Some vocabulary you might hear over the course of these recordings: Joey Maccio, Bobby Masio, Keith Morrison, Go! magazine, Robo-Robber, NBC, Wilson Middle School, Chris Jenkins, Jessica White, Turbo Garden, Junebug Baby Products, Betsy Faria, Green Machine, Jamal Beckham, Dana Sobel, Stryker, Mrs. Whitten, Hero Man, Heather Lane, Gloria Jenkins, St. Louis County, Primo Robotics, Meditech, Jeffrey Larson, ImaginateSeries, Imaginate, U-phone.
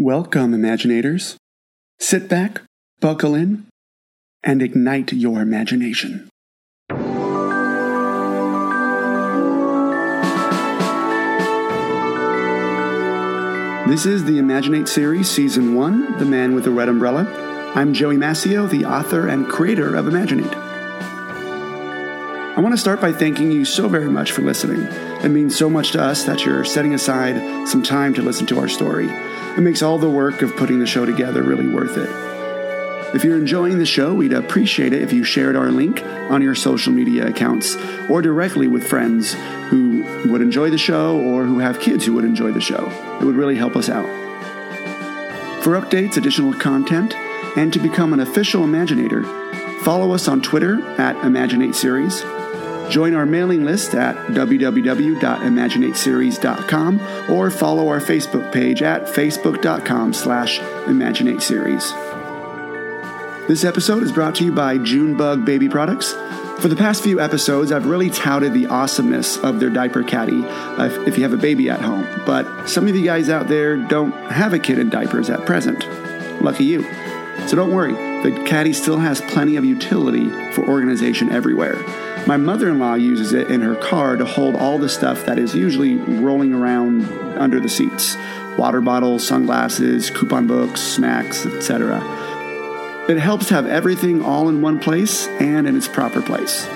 Welcome, Imaginators. Sit back, buckle in, and ignite your imagination. This is the Imaginate Series, Season 1, The Man with the Red Umbrella. I'm Joey Maccio, the author and creator of Imaginate. I want to start by thanking you so very much for listening. It means so much to us that you're setting aside some time to listen to our story. It makes all the work of putting the show together really worth it. If you're enjoying the show, we'd appreciate it if you shared our link on your social media accounts or directly with friends who would enjoy the show or who have kids who would enjoy the show. It would really help us out. For updates, additional content, and to become an official Imaginator, follow us on Twitter at ImaginateSeries. Join our mailing list at www.imaginateseries.com or follow our Facebook page at facebook.com/ImaginateSeries. This episode is brought to you by Junebug Baby Products. For the past few episodes, I've really touted the awesomeness of their diaper caddy if you have a baby at home, but some of you guys out there don't have a kid in diapers at present. Lucky you. So don't worry, the caddy still has plenty of utility for organization everywhere. My mother-in-law uses it in her car to hold all the stuff that is usually rolling around under the seats. Water bottles, sunglasses, coupon books, snacks, etc. It helps to have everything all in one place and in its proper place.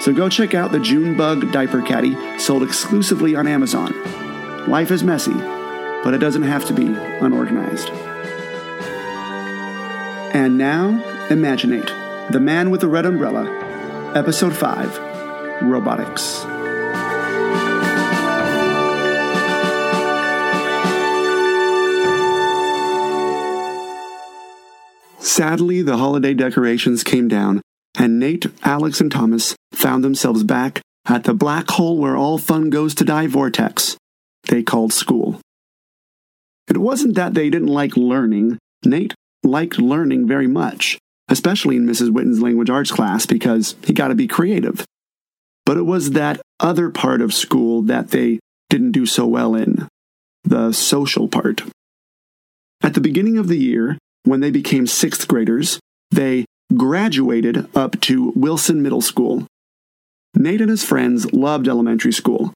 So go check out the Junebug Diaper Caddy, sold exclusively on Amazon. Life is messy, but it doesn't have to be unorganized. And now, Imaginate, The Man with the Red Umbrella, Episode 5, Robotics. Sadly, the holiday decorations came down, and Nate, Alex, and Thomas found themselves back at the black hole where all fun goes to die vortex they called school. It wasn't that they didn't like learning. Nate liked learning very much, especially in Mrs. Whitten's language arts class, because he got to be creative. But it was that other part of school that they didn't do so well in, the social part. At the beginning of the year, when they became sixth graders, they graduated up to Wilson Middle School. Nate and his friends loved elementary school.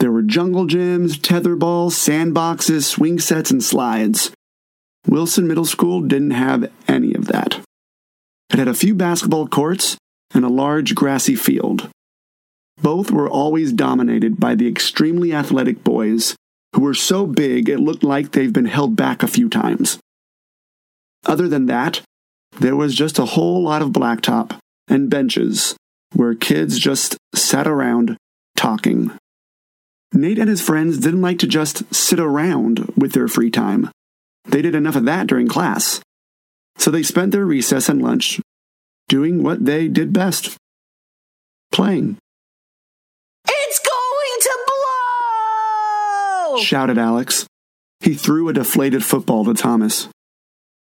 There were jungle gyms, tetherballs, sandboxes, swing sets, and slides. Wilson Middle School didn't have any of that. It had a few basketball courts and a large grassy field. Both were always dominated by the extremely athletic boys, who were so big it looked like they've been held back a few times. Other than that, there was just a whole lot of blacktop and benches where kids just sat around talking. Nate and his friends didn't like to just sit around with their free time. They did enough of that during class. So they spent their recess and lunch doing what they did best. Playing. It's going to blow! Shouted Alex. He threw a deflated football to Thomas.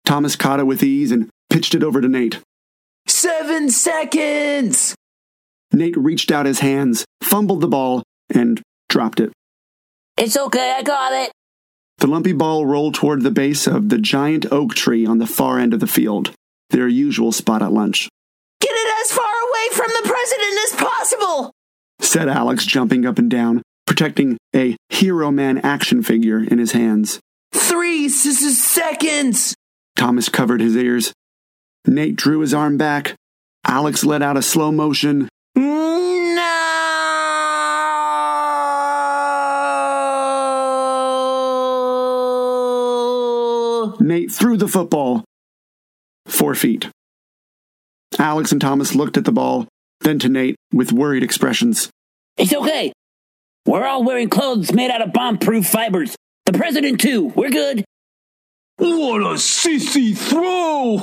Thomas caught it with ease and pitched it over to Nate. 7 seconds! Nate reached out his hands, fumbled the ball, and dropped it. It's okay, I got it. The lumpy ball rolled toward the base of the giant oak tree on the far end of the field, their usual spot at lunch. Get it as far away from the president as possible, said Alex, jumping up and down, protecting a Hero Man action figure in his hands. 3 seconds, Thomas covered his ears. Nate drew his arm back. Alex let out a slow motion. Nate threw the football 4 feet. Alex and Thomas looked at the ball, then to Nate with worried expressions. It's okay. We're all wearing clothes made out of bomb-proof fibers. The president, too. We're good. What a sissy throw!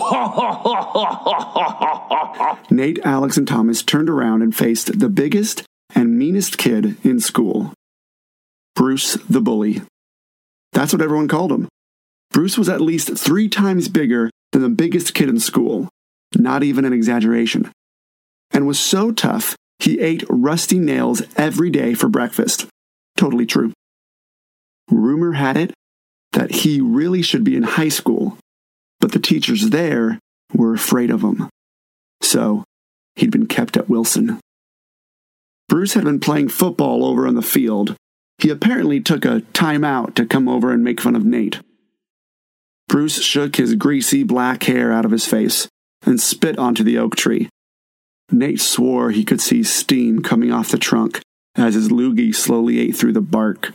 Nate, Alex, and Thomas turned around and faced the biggest and meanest kid in school. Bruce the Bully. That's what everyone called him. Bruce was at least 3 times bigger than the biggest kid in school, not even an exaggeration, and was so tough he ate rusty nails every day for breakfast. Totally true. Rumor had it that he really should be in high school, but the teachers there were afraid of him. So, he'd been kept at Wilson. Bruce had been playing football over on the field. He apparently took a time out to come over and make fun of Nate. Bruce shook his greasy black hair out of his face and spit onto the oak tree. Nate swore he could see steam coming off the trunk as his loogie slowly ate through the bark.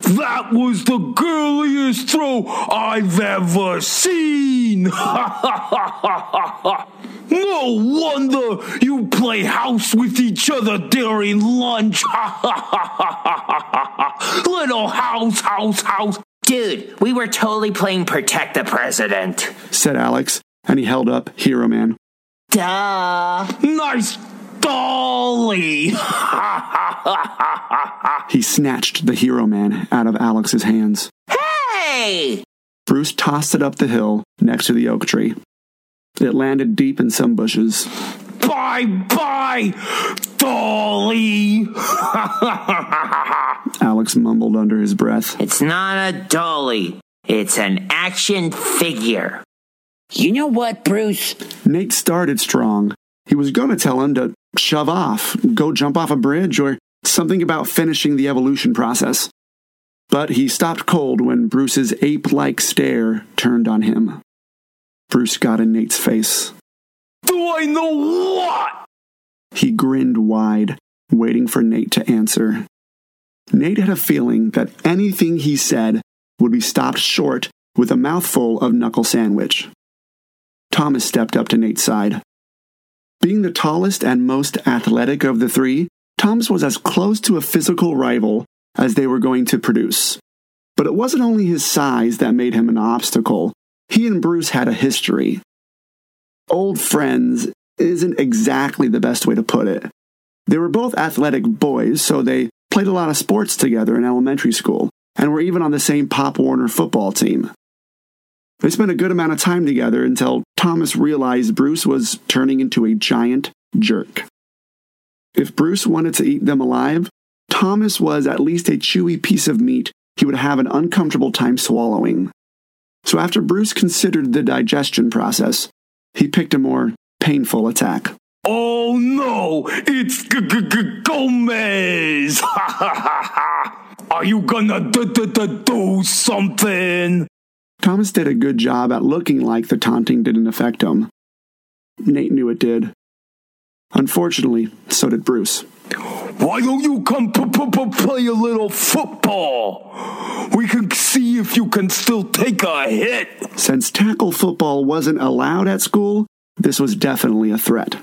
"That was the girliest throw I've ever seen! No wonder you play house with each other during lunch! Little house! Dude, we were totally playing Protect the President," said Alex, and he held up Hero Man. "Duh! Nice dolly!" He snatched the Hero Man out of Alex's hands. "Hey!" Bruce tossed it up the hill next to the oak tree. It landed deep in some bushes. "Bye-bye, dolly!" Alex mumbled under his breath. "It's not a dolly. It's an action figure." "You know what, Bruce?" Nate started strong. He was going to tell him to shove off, go jump off a bridge, or something about finishing the evolution process. But he stopped cold when Bruce's ape-like stare turned on him. Bruce got in Nate's face. "Do I know what?" He grinned wide, waiting for Nate to answer. Nate had a feeling that anything he said would be stopped short with a mouthful of knuckle sandwich. Thomas stepped up to Nate's side. Being the tallest and most athletic of the three, Thomas was as close to a physical rival as they were going to produce. But it wasn't only his size that made him an obstacle. He and Bruce had a history. Old friends isn't exactly the best way to put it. They were both athletic boys, so they played a lot of sports together in elementary school, and were even on the same Pop Warner football team. They spent a good amount of time together until Thomas realized Bruce was turning into a giant jerk. If Bruce wanted to eat them alive, Thomas was at least a chewy piece of meat he would have an uncomfortable time swallowing. So after Bruce considered the digestion process, he picked a more painful attack. "Oh no, it's Gomez! Are you gonna do something?" Thomas did a good job at looking like the taunting didn't affect him. Nate knew it did. Unfortunately, so did Bruce. "Why don't you come play a little football? We can see if you can still take a hit." Since tackle football wasn't allowed at school, this was definitely a threat.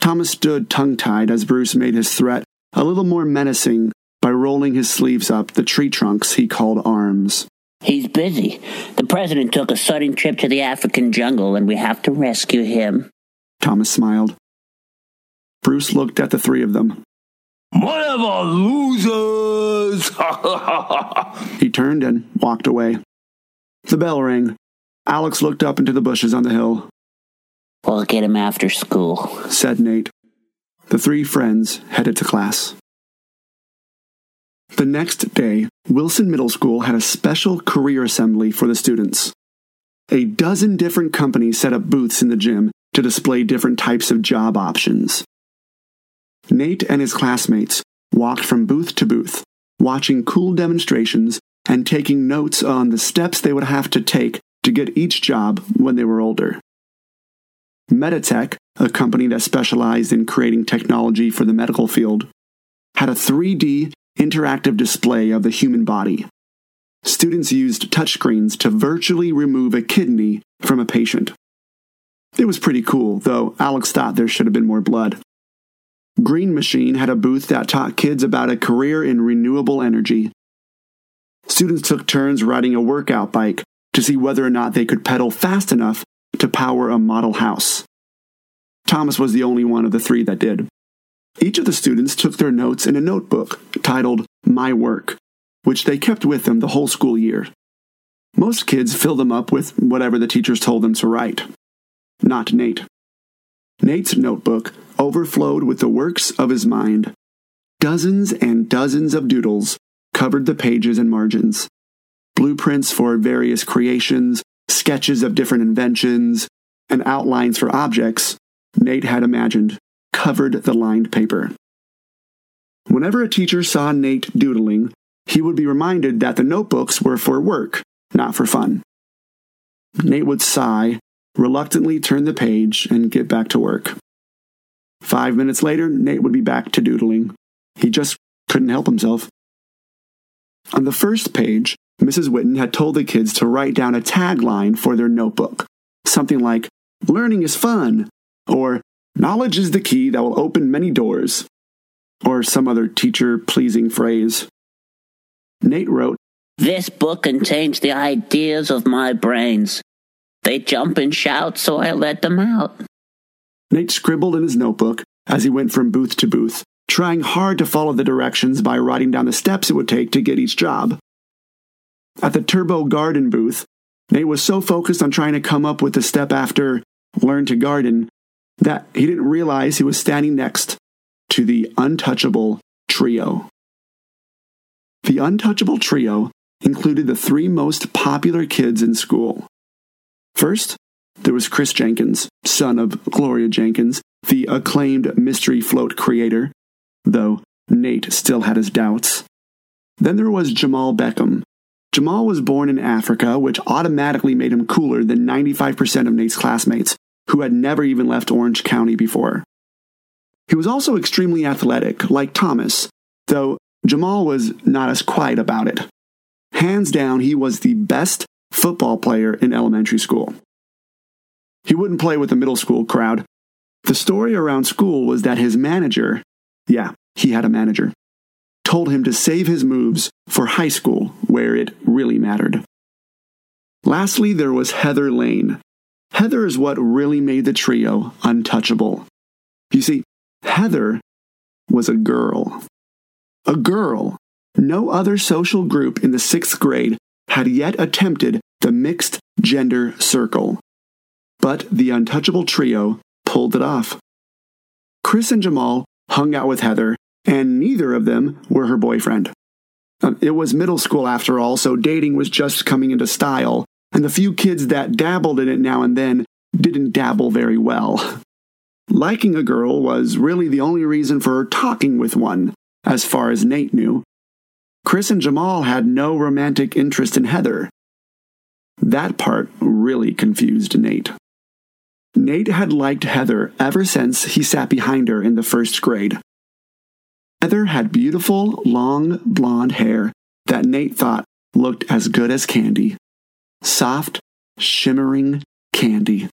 Thomas stood tongue-tied as Bruce made his threat a little more menacing by rolling his sleeves up the tree trunks he called arms. "He's busy. The president took a sudden trip to the African jungle, and we have to rescue him." Thomas smiled. Bruce looked at the three of them. "Whatever, losers!" He turned and walked away. The bell rang. Alex looked up into the bushes on the hill. "We'll get him after school," said Nate. The three friends headed to class. The next day, Wilson Middle School had a special career assembly for the students. 12 different companies set up booths in the gym to display different types of job options. Nate and his classmates walked from booth to booth, watching cool demonstrations and taking notes on the steps they would have to take to get each job when they were older. Meditech, a company that specialized in creating technology for the medical field, had a 3D interactive display of the human body. Students used touchscreens to virtually remove a kidney from a patient. It was pretty cool, though Alex thought there should have been more blood. Green Machine had a booth that taught kids about a career in renewable energy. Students took turns riding a workout bike to see whether or not they could pedal fast enough to power a model house. Thomas was the only one of the three that did. Each of the students took their notes in a notebook titled My Work, which they kept with them the whole school year. Most kids filled them up with whatever the teachers told them to write. Not Nate. Nate's notebook overflowed with the works of his mind. Dozens and dozens of doodles covered the pages and margins. blueprints for various creations, sketches of different inventions, and outlines for objects Nate had imagined covered the lined paper. Whenever a teacher saw Nate doodling, he would be reminded that the notebooks were for work, not for fun. Nate would sigh, reluctantly turn the page, and get back to work. 5 minutes later, Nate would be back to doodling. He just couldn't help himself. On the first page, Mrs. Whitten had told the kids to write down a tagline for their notebook, something like, "Learning is fun," or "Knowledge is the key that will open many doors," or some other teacher-pleasing phrase. Nate wrote, "This book contains the ideas of my brains. They jump and shout, so I let them out." Nate scribbled in his notebook as he went from booth to booth, trying hard to follow the directions by writing down the steps it would take to get each job. At the Turbo Garden booth, Nate was so focused on trying to come up with the step after "learn to garden" that he didn't realize he was standing next to the Untouchable Trio. The Untouchable Trio included the three most popular kids in school. First, there was Chris Jenkins, son of Gloria Jenkins, the acclaimed mystery float creator, though Nate still had his doubts. Then there was Jamal Beckham. Jamal was born in Africa, which automatically made him cooler than 95% of Nate's classmates, who had never even left Orange County before. He was also extremely athletic, like Thomas, though Jamal was not as quiet about it. Hands down, he was the best football player in elementary school. He wouldn't play with the middle school crowd. The story around school was that his manager, he had a manager, told him to save his moves for high school, where it really mattered. Lastly, there was Heather Lane. Heather is what really made the trio untouchable. You see, Heather was a girl. A girl. No other social group in the 6th grade had yet attempted the mixed gender circle. But the Untouchable Trio pulled it off. Chris and Jamal hung out with Heather, and neither of them were her boyfriend. It was middle school after all, so dating was just coming into style, and the few kids that dabbled in it now and then didn't dabble very well. Liking a girl was really the only reason for talking with one, as far as Nate knew. Chris and Jamal had no romantic interest in Heather. That part really confused Nate. Nate had liked Heather ever since he sat behind her in the 1st grade. Heather had beautiful, long, blonde hair that Nate thought looked as good as candy. Soft, shimmering candy.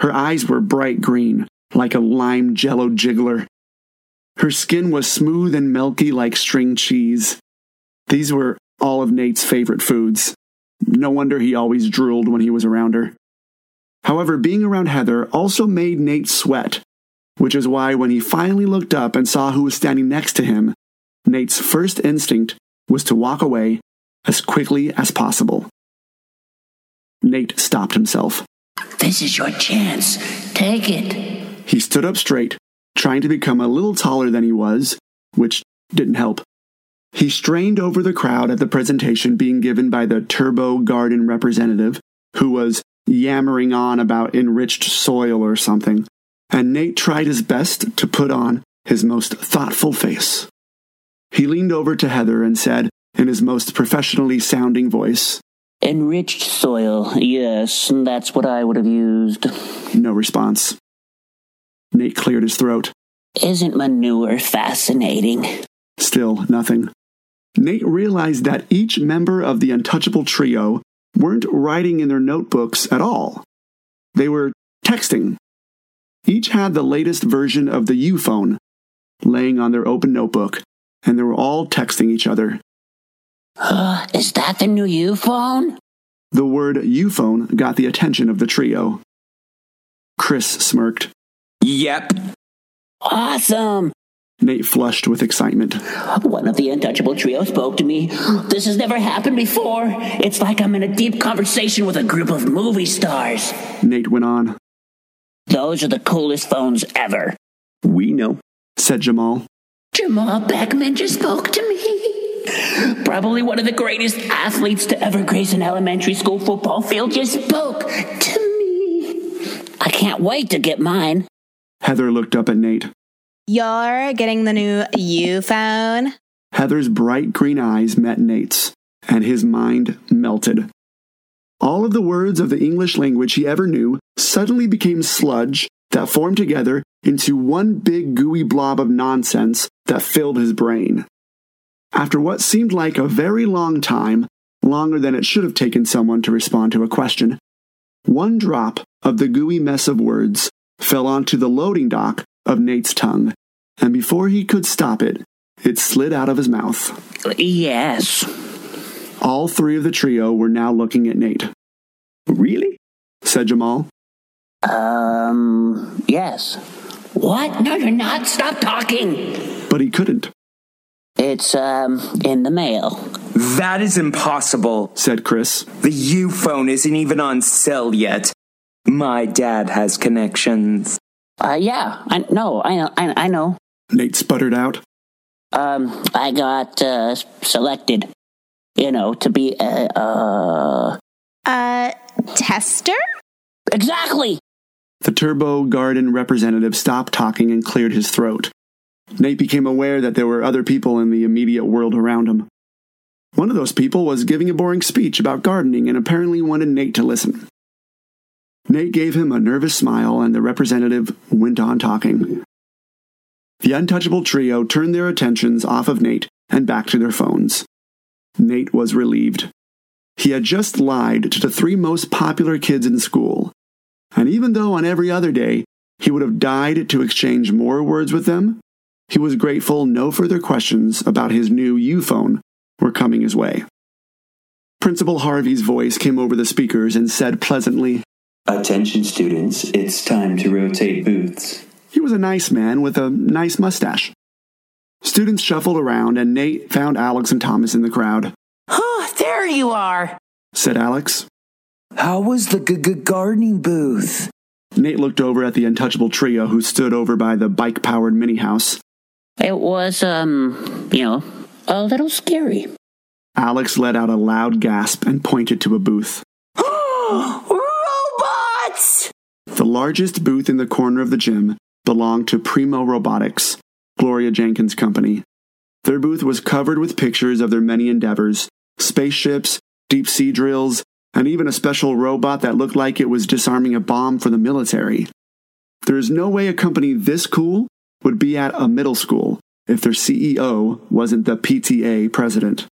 Her eyes were bright green, like a lime jello jiggler. Her skin was smooth and milky like string cheese. These were all of Nate's favorite foods. No wonder he always drooled when he was around her. However, being around Heather also made Nate sweat, which is why when he finally looked up and saw who was standing next to him, Nate's first instinct was to walk away as quickly as possible. Nate stopped himself. "This is your chance. Take it." He stood up straight, trying to become a little taller than he was, which didn't help. He strained over the crowd at the presentation being given by the Turbo Garden representative, who was yammering on about enriched soil or something. And Nate tried his best to put on his most thoughtful face. He leaned over to Heather and said, in his most professionally sounding voice, "Enriched soil, yes, that's what I would have used." No response. Nate cleared his throat. "Isn't manure fascinating?" Still nothing. Nate realized that each member of the Untouchable Trio weren't writing in their notebooks at all. They were texting. Each had the latest version of the U-phone laying on their open notebook, and they were all texting each other. "Is that the new U-phone?" The word U-phone got the attention of the trio. Chris smirked. "Yep." "Awesome!" Nate flushed with excitement. "One of the Untouchable Trio spoke to me. This has never happened before. It's like I'm in a deep conversation with a group of movie stars," Nate went on. "Those are the coolest phones ever." "We know," said Jamal. "Jamal Beckman just spoke to me. Probably one of the greatest athletes to ever grace an elementary school football field just spoke to me. I can't wait to get mine. Heather looked up at Nate. You're getting the new U-phone? Heather's bright green eyes met Nate's, and his mind melted. All of the words of the English language he ever knew suddenly became sludge that formed together into one big gooey blob of nonsense that filled his brain. After what seemed like a very long time, longer than it should have taken someone to respond to a question, one drop of the gooey mess of words fell onto the loading dock of Nate's tongue, and before he could stop it, it slid out of his mouth. Yes. All three of the trio were now looking at Nate. Really? Said Jamal. Yes. What? No, you're not. Stop talking. But he couldn't. It's, in the mail. That is impossible, said Chris. The U-phone isn't even on sale yet. My dad has connections. I know. Nate sputtered out. I got, selected. You know, to be a tester? Exactly! The Turbo Garden representative stopped talking and cleared his throat. Nate became aware that there were other people in the immediate world around him. One of those people was giving a boring speech about gardening and apparently wanted Nate to listen. Nate gave him a nervous smile, and the representative went on talking. The untouchable trio turned their attentions off of Nate and back to their phones. Nate was relieved. He had just lied to the three most popular kids in school, and even though on every other day he would have died to exchange more words with them, he was grateful no further questions about his new U-phone were coming his way. Principal Harvey's voice came over the speakers and said pleasantly, "Attention students, it's time to rotate booths." He was a nice man with a nice mustache. Students shuffled around, and Nate found Alex and Thomas in the crowd. Oh, there you are, said Alex. How was the gardening booth? Nate looked over at the untouchable trio who stood over by the bike-powered mini-house. It was, a little scary. Alex let out a loud gasp and pointed to a booth. Robots! The largest booth in the corner of the gym belonged to Primo Robotics, Gloria Jenkins' company. Their booth was covered with pictures of their many endeavors, spaceships, deep-sea drills, and even a special robot that looked like it was disarming a bomb for the military. There is no way a company this cool would be at a middle school if their CEO wasn't the PTA president.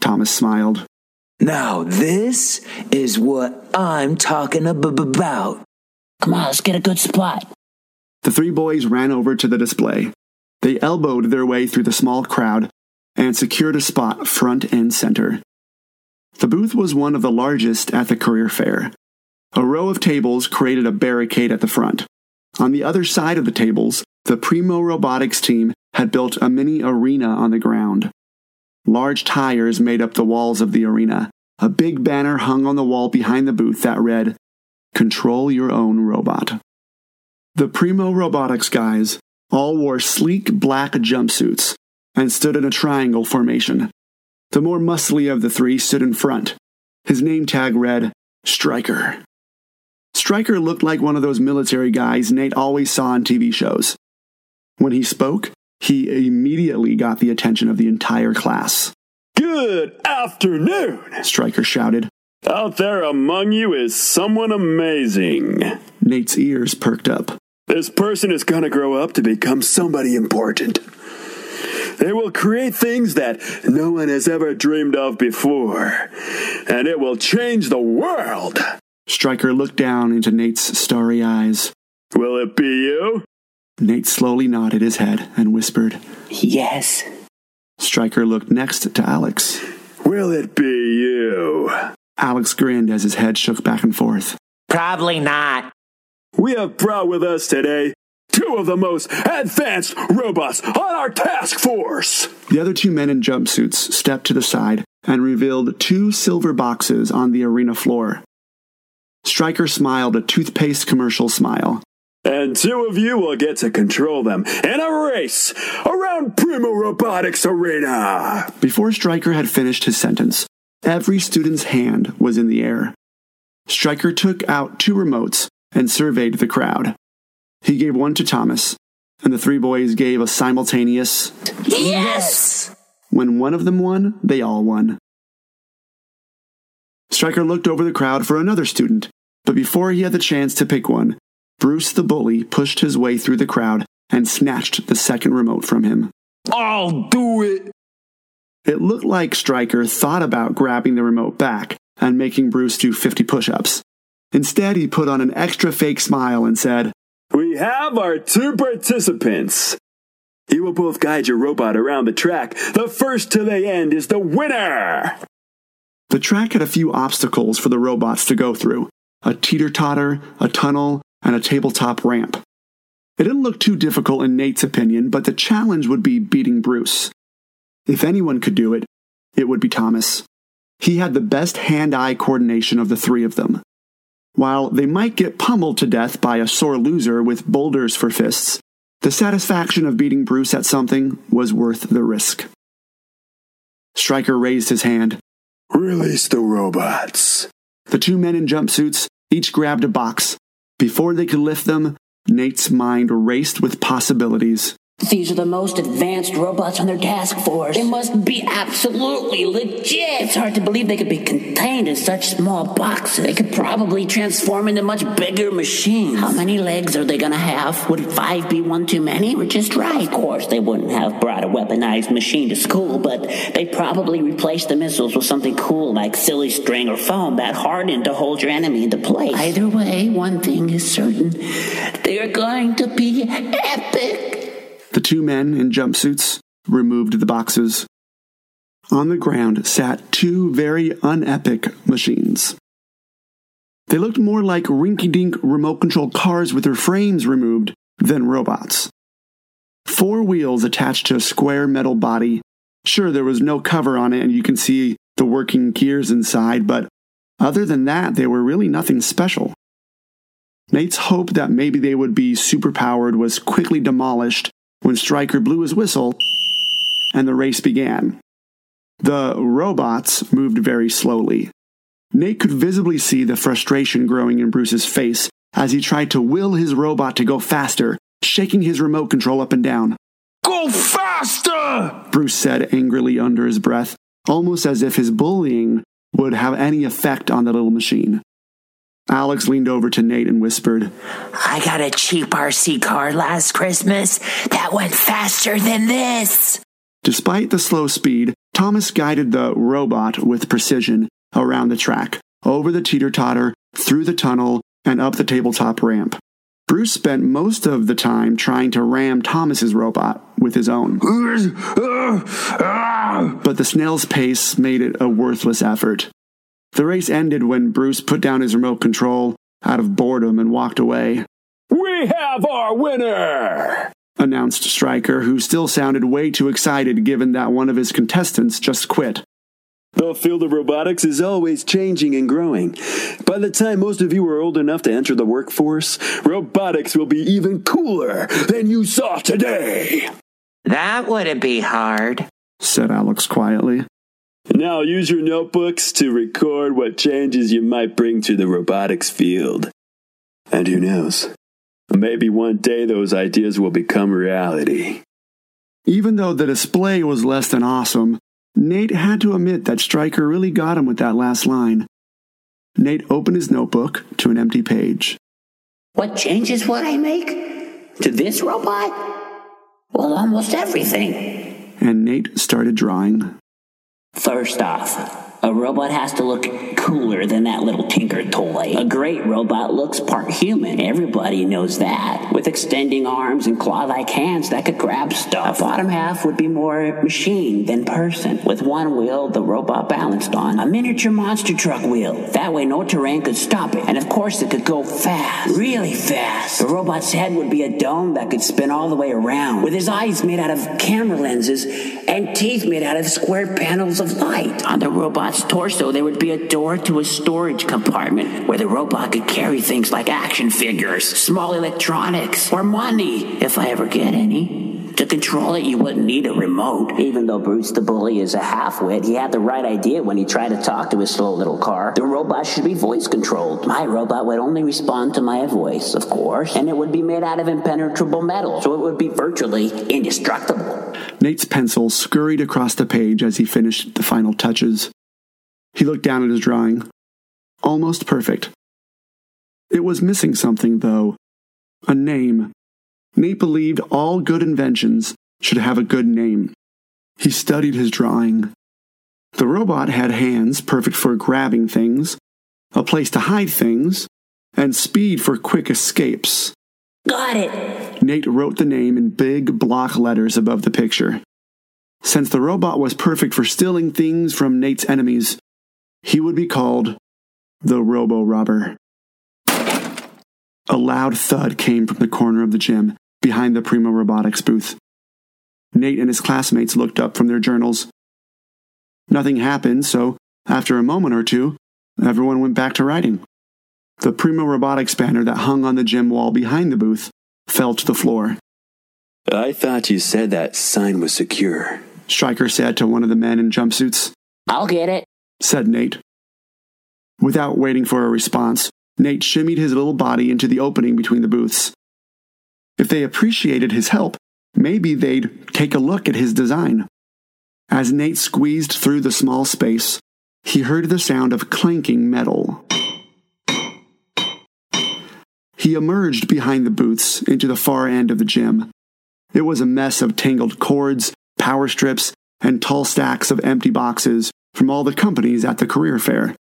Thomas smiled. Now this is what I'm talking about. Come on, let's get a good spot. The three boys ran over to the display. They elbowed their way through the small crowd and secured a spot front and center. The booth was one of the largest at the career fair. A row of tables created a barricade at the front. On the other side of the tables, the Primo Robotics team had built a mini arena on the ground. Large tires made up the walls of the arena. A big banner hung on the wall behind the booth that read, "Control your own robot." The Primo Robotics guys all wore sleek black jumpsuits and stood in a triangle formation. The more muscly of the three stood in front. His name tag read, Stryker. Stryker looked like one of those military guys Nate always saw on TV shows. When he spoke, he immediately got the attention of the entire class. Good afternoon, Stryker shouted. Out there among you is someone amazing. Nate's ears perked up. This person is going to grow up to become somebody important. They will create things that no one has ever dreamed of before, and it will change the world. Stryker looked down into Nate's starry eyes. Will it be you? Nate slowly nodded his head and whispered, Yes. Stryker looked next to Alex. Will it be you? Alex grinned as his head shook back and forth. Probably not. We have brought with us today two of the most advanced robots on our task force! The other two men in jumpsuits stepped to the side and revealed two silver boxes on the arena floor. Stryker smiled a toothpaste commercial smile. And two of you will get to control them in a race around Primo Robotics Arena. Before Stryker had finished his sentence, every student's hand was in the air. Stryker took out two remotes and surveyed the crowd. He gave one to Thomas, and the three boys gave a simultaneous yes! When one of them won, they all won. Stryker looked over the crowd for another student, but before he had the chance to pick one, Bruce the bully pushed his way through the crowd and snatched the second remote from him. I'll do it! It looked like Stryker thought about grabbing the remote back and making Bruce do 50 push-ups. Instead, he put on an extra fake smile and said, We have our two participants. You will both guide your robot around the track. The first to the end is the winner! The track had a few obstacles for the robots to go through. A teeter-totter, a tunnel, and a tabletop ramp. It didn't look too difficult in Nate's opinion, but the challenge would be beating Bruce. If anyone could do it, it would be Thomas. He had the best hand-eye coordination of the three of them. While they might get pummeled to death by a sore loser with boulders for fists, the satisfaction of beating Bruce at something was worth the risk. Stryker raised his hand. Release the robots. The two men in jumpsuits each grabbed a box. Before they could lift them, Nate's mind raced with possibilities. These are the most advanced robots on their task force. They must be absolutely legit. It's hard to believe they could be contained in such small boxes. They could probably transform into much bigger machines. How many legs are they going to have? Would 5 be one too many? Or just right? Of course, they wouldn't have brought a weaponized machine to school, but they probably replaced the missiles with something cool like silly string or foam that hardened to hold your enemy into place. Either way, one thing is certain. They're going to be epic. The two men in jumpsuits removed the boxes. On the ground sat two very unepic machines. They looked more like rinky-dink remote-controlled cars with their frames removed than robots. 4 wheels attached to a square metal body. Sure, there was no cover on it and you can see the working gears inside, but other than that, they were really nothing special. Nate's hope that maybe they would be superpowered was quickly demolished when Stryker blew his whistle, and the race began. The robots moved very slowly. Nate could visibly see the frustration growing in Bruce's face as he tried to will his robot to go faster, shaking his remote control up and down. Go faster! Bruce said angrily under his breath, almost as if his bullying would have any effect on the little machine. Alex leaned over to Nate and whispered, I got a cheap RC car last Christmas that went faster than this. Despite the slow speed, Thomas guided the robot with precision around the track, over the teeter-totter, through the tunnel, and up the tabletop ramp. Bruce spent most of the time trying to ram Thomas's robot with his own. But the snail's pace made it a worthless effort. The race ended when Bruce put down his remote control out of boredom and walked away. We have our winner, announced Stryker, who still sounded way too excited given that one of his contestants just quit. The field of robotics is always changing and growing. By the time most of you are old enough to enter the workforce, robotics will be even cooler than you saw today. That wouldn't be hard, said Alex quietly. Now use your notebooks to record what changes you might bring to the robotics field. And who knows? Maybe one day those ideas will become reality. Even though the display was less than awesome, Nate had to admit that Stryker really got him with that last line. Nate opened his notebook to an empty page. What changes would I make to this robot? Well, almost everything. And Nate started drawing. First off, a robot has to look cooler than that little tinker toy. A great robot looks part human. Everybody knows that. With extending arms and claw-like hands that could grab stuff. The bottom half would be more machine than person. With one wheel, the robot balanced on a miniature monster truck wheel. That way, no terrain could stop it. And of course, it could go fast. Really fast. The robot's head would be a dome that could spin all the way around. With his eyes made out of camera lenses and teeth made out of square panels of light. On the robot's robot's torso, there would be a door to a storage compartment where the robot could carry things like action figures, small electronics, or money, if I ever get any. To control it, you wouldn't need a remote. Even though Bruce the Bully is a halfwit, he had the right idea when he tried to talk to his slow little car. The robot should be voice-controlled. My robot would only respond to my voice, of course, and it would be made out of impenetrable metal, so it would be virtually indestructible. Nate's pencil scurried across the page as he finished the final touches. He looked down at his drawing. Almost perfect. It was missing something, though. A name. Nate believed all good inventions should have a good name. He studied his drawing. The robot had hands perfect for grabbing things, a place to hide things, and speed for quick escapes. Got it! Nate wrote the name in big block letters above the picture. Since the robot was perfect for stealing things from Nate's enemies, he would be called the Robo-Robber. A loud thud came from the corner of the gym, behind the Primo Robotics booth. Nate and his classmates looked up from their journals. Nothing happened, so after a moment or two, everyone went back to writing. The Primo Robotics banner that hung on the gym wall behind the booth fell to the floor. I thought you said that sign was secure, Stryker said to one of the men in jumpsuits. I'll get it, said Nate. Without waiting for a response, Nate shimmied his little body into the opening between the booths. If they appreciated his help, maybe they'd take a look at his design. As Nate squeezed through the small space, he heard the sound of clanking metal. He emerged behind the booths into the far end of the gym. It was a mess of tangled cords, power strips, and tall stacks of empty boxes from all the companies at the career fair.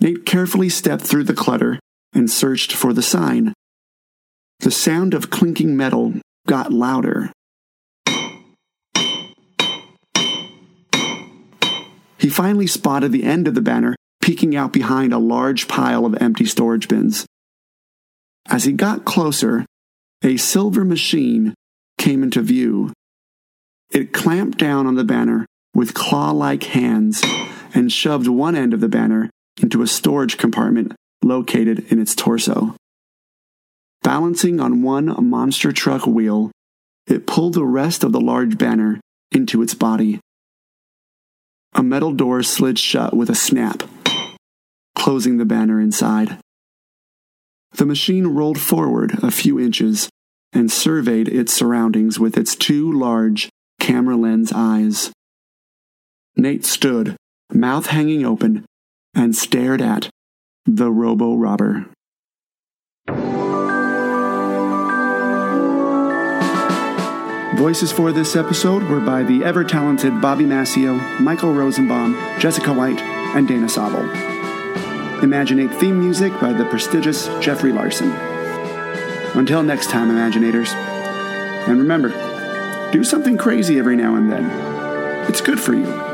Nate carefully stepped through the clutter and searched for the sign. The sound of clinking metal got louder. He finally spotted the end of the banner peeking out behind a large pile of empty storage bins. As he got closer, a silver machine came into view. It clamped down on the banner with claw-like hands and shoved one end of the banner into a storage compartment located in its torso. Balancing on one monster truck wheel, it pulled the rest of the large banner into its body. A metal door slid shut with a snap, closing the banner inside. The machine rolled forward a few inches and surveyed its surroundings with its two large camera lens eyes. Nate stood, mouth hanging open, and stared at the Robo-Robber. Voices for this episode were by the ever-talented Bobby Masio, Michael Rosenbaum, Jessica White, and Dana Sobel. Imaginate theme music by the prestigious Jeffrey Larson. Until next time, Imaginators. And remember, do something crazy every now and then. It's good for you.